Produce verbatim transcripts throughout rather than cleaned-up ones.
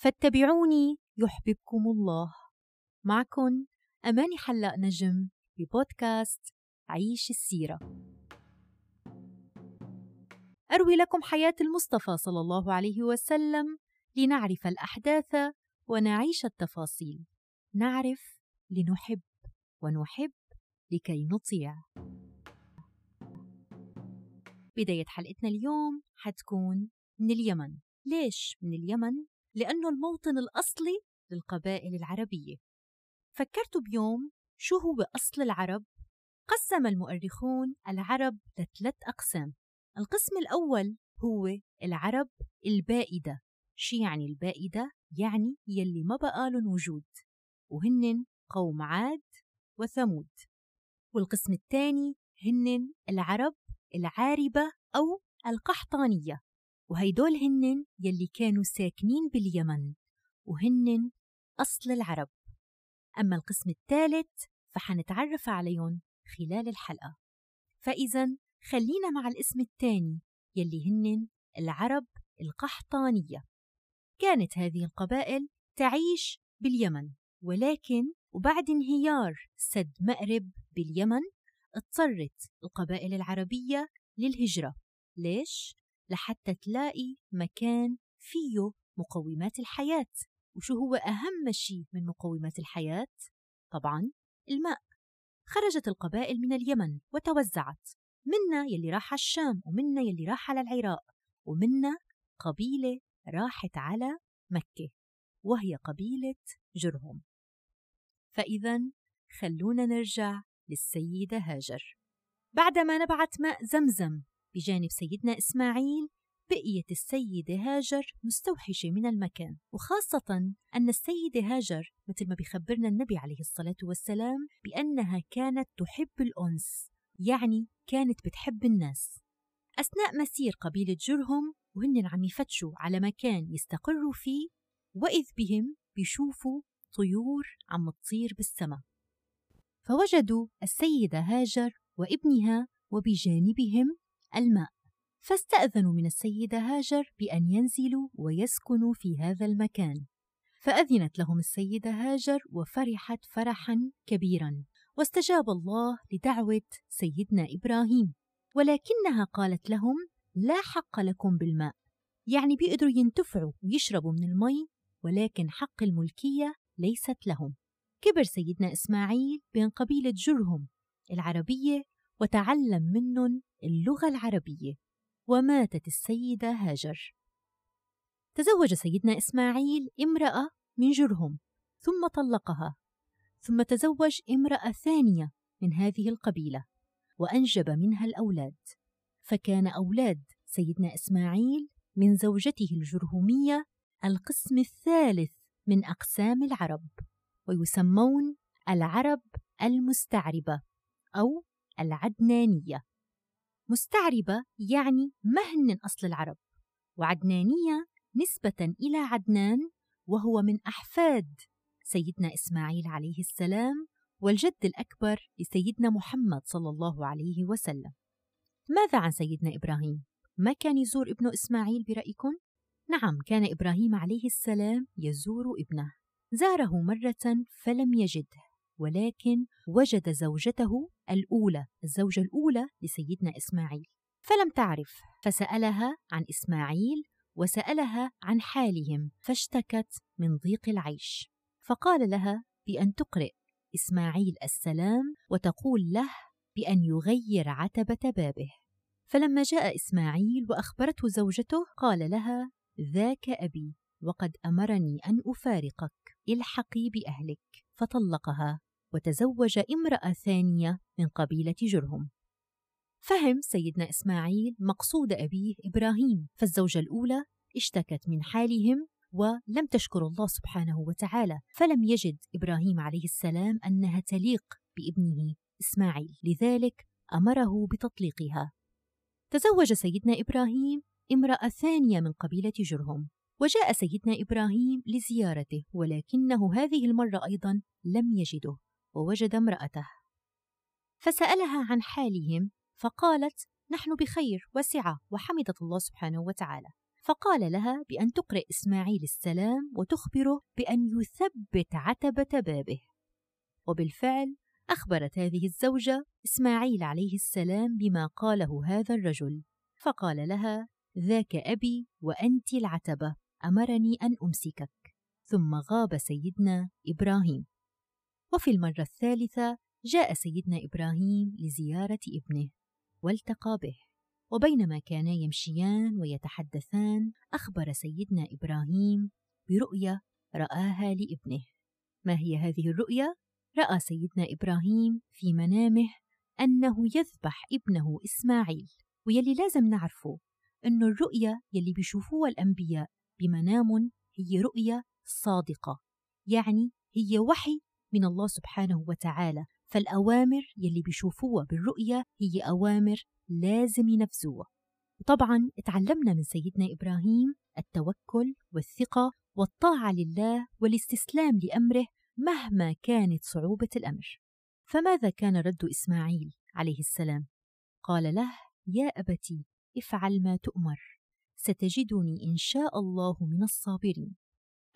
فاتبعوني يحببكم الله. معكن أماني حلق نجم ببودكاست عيش السيرة. أروي لكم حياة المصطفى صلى الله عليه وسلم لنعرف الأحداث ونعيش التفاصيل. نعرف لنحب، ونحب لكي نطيع. بداية حلقتنا اليوم حتكون من اليمن. ليش من اليمن؟ لأنه الموطن الأصلي للقبائل العربية. فكرت بيوم شو هو أصل العرب؟ قسم المؤرخون العرب لثلاث أقسام. القسم الأول هو العرب البائدة. شو يعني البائدة؟ يعني يلي ما بقى لن وجود، وهن قوم عاد وثمود. والقسم الثاني هن العرب العاربة أو القحطانية، وهيدول هن يلي كانوا ساكنين باليمن، وهن أصل العرب. أما القسم الثالث فحنتعرف عليهم خلال الحلقة. فإذا خلينا مع الاسم الثاني يلي هن العرب القحطانية. كانت هذه القبائل تعيش باليمن، ولكن وبعد انهيار سد مأرب باليمن اضطرت القبائل العربية للهجرة. ليش؟ لحتى تلاقي مكان فيه مقومات الحياة. وشو هو أهم شيء من مقومات الحياة؟ طبعاً الماء. خرجت القبائل من اليمن وتوزعت، منا يلي راح على الشام، ومنا يلي راح على العراق، ومنا قبيلة راحت على مكة وهي قبيلة جرهم. فإذا خلونا نرجع للسيدة هاجر. بعدما نبعت ماء زمزم بجانب سيدنا إسماعيل، بقيت السيدة هاجر مستوحشة من المكان، وخاصة أن السيدة هاجر مثل ما بيخبرنا النبي عليه الصلاة والسلام بأنها كانت تحب الأنس، يعني كانت بتحب الناس. أثناء مسير قبيلة جرهم وهن عم يفتشوا على مكان يستقروا فيه، وإذ بهم بيشوفوا طيور عم تطير بالسماء، فوجدوا السيدة هاجر وابنها وبجانبهم الماء، فاستأذنوا من السيدة هاجر بأن ينزلوا ويسكنوا في هذا المكان. فأذنت لهم السيدة هاجر وفرحت فرحاً كبيراً، واستجاب الله لدعوة سيدنا إبراهيم، ولكنها قالت لهم لا حق لكم بالماء. يعني بيقدروا ينتفعوا ويشربوا من المي، ولكن حق الملكية ليست لهم. كبر سيدنا إسماعيل بين قبيلة جرهم العربية وتعلم منهم اللغة العربية، وماتت السيدة هاجر. تزوج سيدنا إسماعيل امرأة من جرهم ثم طلقها، ثم تزوج امرأة ثانية من هذه القبيلة وأنجب منها الأولاد. فكان أولاد سيدنا إسماعيل من زوجته الجرهمية القسم الثالث من أقسام العرب، ويسمون العرب المستعربة أو العدنانية. مستعربة يعني مهن أصل العرب، وعدنانية نسبة إلى عدنان وهو من أحفاد سيدنا إسماعيل عليه السلام والجد الأكبر لسيدنا محمد صلى الله عليه وسلم. ماذا عن سيدنا إبراهيم؟ ما كان يزور ابنه إسماعيل برأيكم؟ نعم، كان إبراهيم عليه السلام يزور ابنه. زاره مرة فلم يجده، ولكن وجد زوجته الأولى، الزوجة الأولى لسيدنا إسماعيل، فلم تعرف، فسألها عن إسماعيل وسألها عن حالهم، فاشتكت من ضيق العيش، فقال لها بأن تقرأ إسماعيل السلام وتقول له بأن يغير عتبة بابه. فلما جاء إسماعيل وأخبرته زوجته قال لها ذاك أبي وقد أمرني أن أفارقك، الحقي بأهلك. فطلقها وتزوج امرأة ثانية من قبيلة جرهم. فهم سيدنا إسماعيل مقصود أبيه إبراهيم، فالزوجة الأولى اشتكت من حالهم ولم تشكر الله سبحانه وتعالى، فلم يجد إبراهيم عليه السلام أنها تليق بابنه إسماعيل، لذلك أمره بتطليقها. تزوج سيدنا إبراهيم امرأة ثانية من قبيلة جرهم، وجاء سيدنا إبراهيم لزيارته، ولكنه هذه المرة أيضاً لم يجده، ووجد امرأته، فسألها عن حالهم، فقالت نحن بخير وسعة وحمدت الله سبحانه وتعالى. فقال لها بأن تقرئ إسماعيل السلام وتخبره بأن يثبت عتبة بابه. وبالفعل أخبرت هذه الزوجة إسماعيل عليه السلام بما قاله هذا الرجل، فقال لها: ذاك أبي وأنت العتبة، أمرني أن أمسكك. ثم غاب سيدنا إبراهيم. وفي المرة الثالثة جاء سيدنا إبراهيم لزيارة ابنه والتقى به، وبينما كانا يمشيان ويتحدثان أخبر سيدنا إبراهيم برؤية رآها لابنه. ما هي هذه الرؤية؟ رأى سيدنا إبراهيم في منامه أنه يذبح ابنه إسماعيل. ويلي لازم نعرفه أن الرؤية يلي بيشوفوها الأنبياء بمنام هي رؤية صادقة، يعني هي وحي من الله سبحانه وتعالى، فالأوامر يلي بيشوفوها بالرؤية هي أوامر لازم ينفذوها. وطبعاً اتعلمنا من سيدنا إبراهيم التوكل والثقة والطاعة لله والاستسلام لأمره مهما كانت صعوبة الأمر. فماذا كان رد إسماعيل عليه السلام؟ قال له: يا أبتي افعل ما تؤمر، ستجدني إن شاء الله من الصابرين.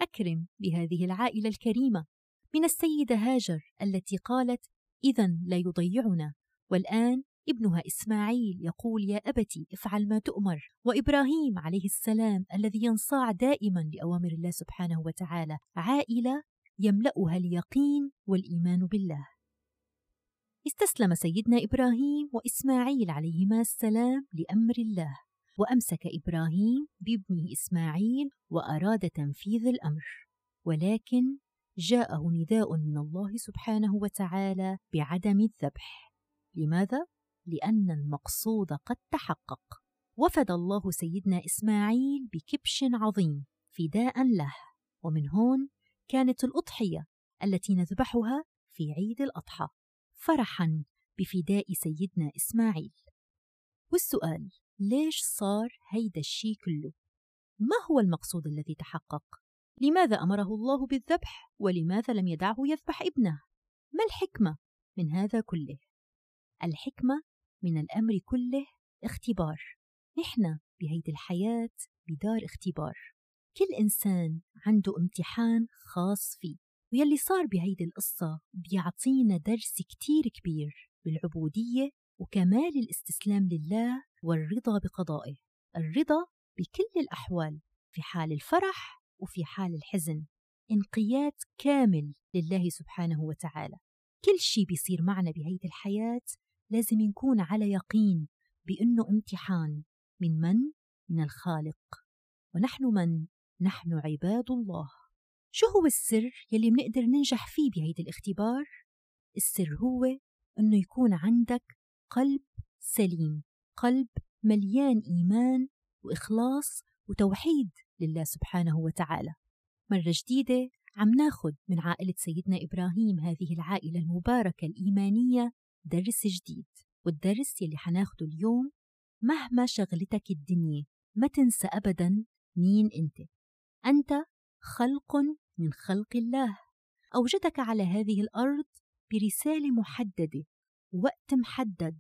أكرم بهذه العائلة الكريمة من السيدة هاجر التي قالت: إذن لا يضيعنا. والآن ابنها إسماعيل يقول: يا أبتي افعل ما تؤمر. وإبراهيم عليه السلام الذي ينصاع دائما لأوامر الله سبحانه وتعالى، عائلة يملأها اليقين والإيمان بالله. استسلم سيدنا إبراهيم وإسماعيل عليهما السلام لأمر الله، وأمسك إبراهيم بابنه إسماعيل وأراد تنفيذ الأمر، ولكن جاءه نداء من الله سبحانه وتعالى بعدم الذبح. لماذا؟ لأن المقصود قد تحقق. وفد الله سيدنا إسماعيل بكبش عظيم فداء له، ومن هون كانت الأضحية التي نذبحها في عيد الأضحى فرحاً بفداء سيدنا إسماعيل. والسؤال: ليش صار هيدا الشي كله؟ ما هو المقصود الذي تحقق؟ لماذا أمره الله بالذبح ولماذا لم يدعه يذبح ابنه؟ ما الحكمة من هذا كله؟ الحكمة من الأمر كله اختبار. نحن بهيدي الحياة بدار اختبار، كل إنسان عنده امتحان خاص فيه، ويلي صار بهيدي القصة بيعطينا درس كتير كبير بالعبودية وكمال الاستسلام لله والرضا بقضائه، الرضا بكل الأحوال، في حال الفرح وفي حال الحزن، انقياد كامل لله سبحانه وتعالى. كل شي بيصير معنا بهيدي الحياة لازم نكون على يقين بأنه امتحان من من؟ من الخالق. ونحن من؟ نحن عباد الله. شو هو السر يلي منقدر ننجح فيه بهيدي الاختبار؟ السر هو أنه يكون عندك قلب سليم، قلب مليان إيمان وإخلاص وتوحيد لله سبحانه وتعالى. مرة جديدة عم ناخد من عائلة سيدنا إبراهيم، هذه العائلة المباركة الإيمانية، درس جديد. والدرس يلي حناخده اليوم: مهما شغلتك الدنيا ما تنسى أبداً مين أنت. أنت خلق من خلق الله، أوجدك على هذه الأرض برسالة محددة، وقت محدد،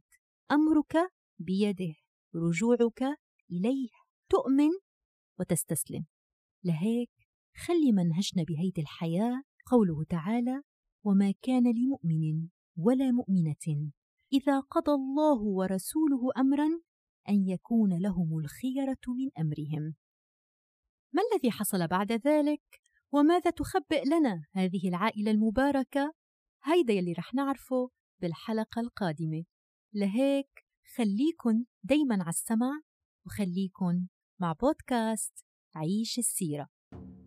أمرك بيده، رجوعك إليه، تؤمن وتستسلم. لهيك خلي منهجنا بهيدي الحياة قوله تعالى: وما كان لمؤمن ولا مؤمنة إذا قضى الله ورسوله أمرا أن يكون لهم الخيرة من أمرهم. ما الذي حصل بعد ذلك؟ وماذا تخبئ لنا هذه العائلة المباركة؟ هيدا يلي رح نعرفه بالحلقة القادمة. لهيك خليكن دايماً على السمع، وخليكن مع بودكاست عيش السيرة.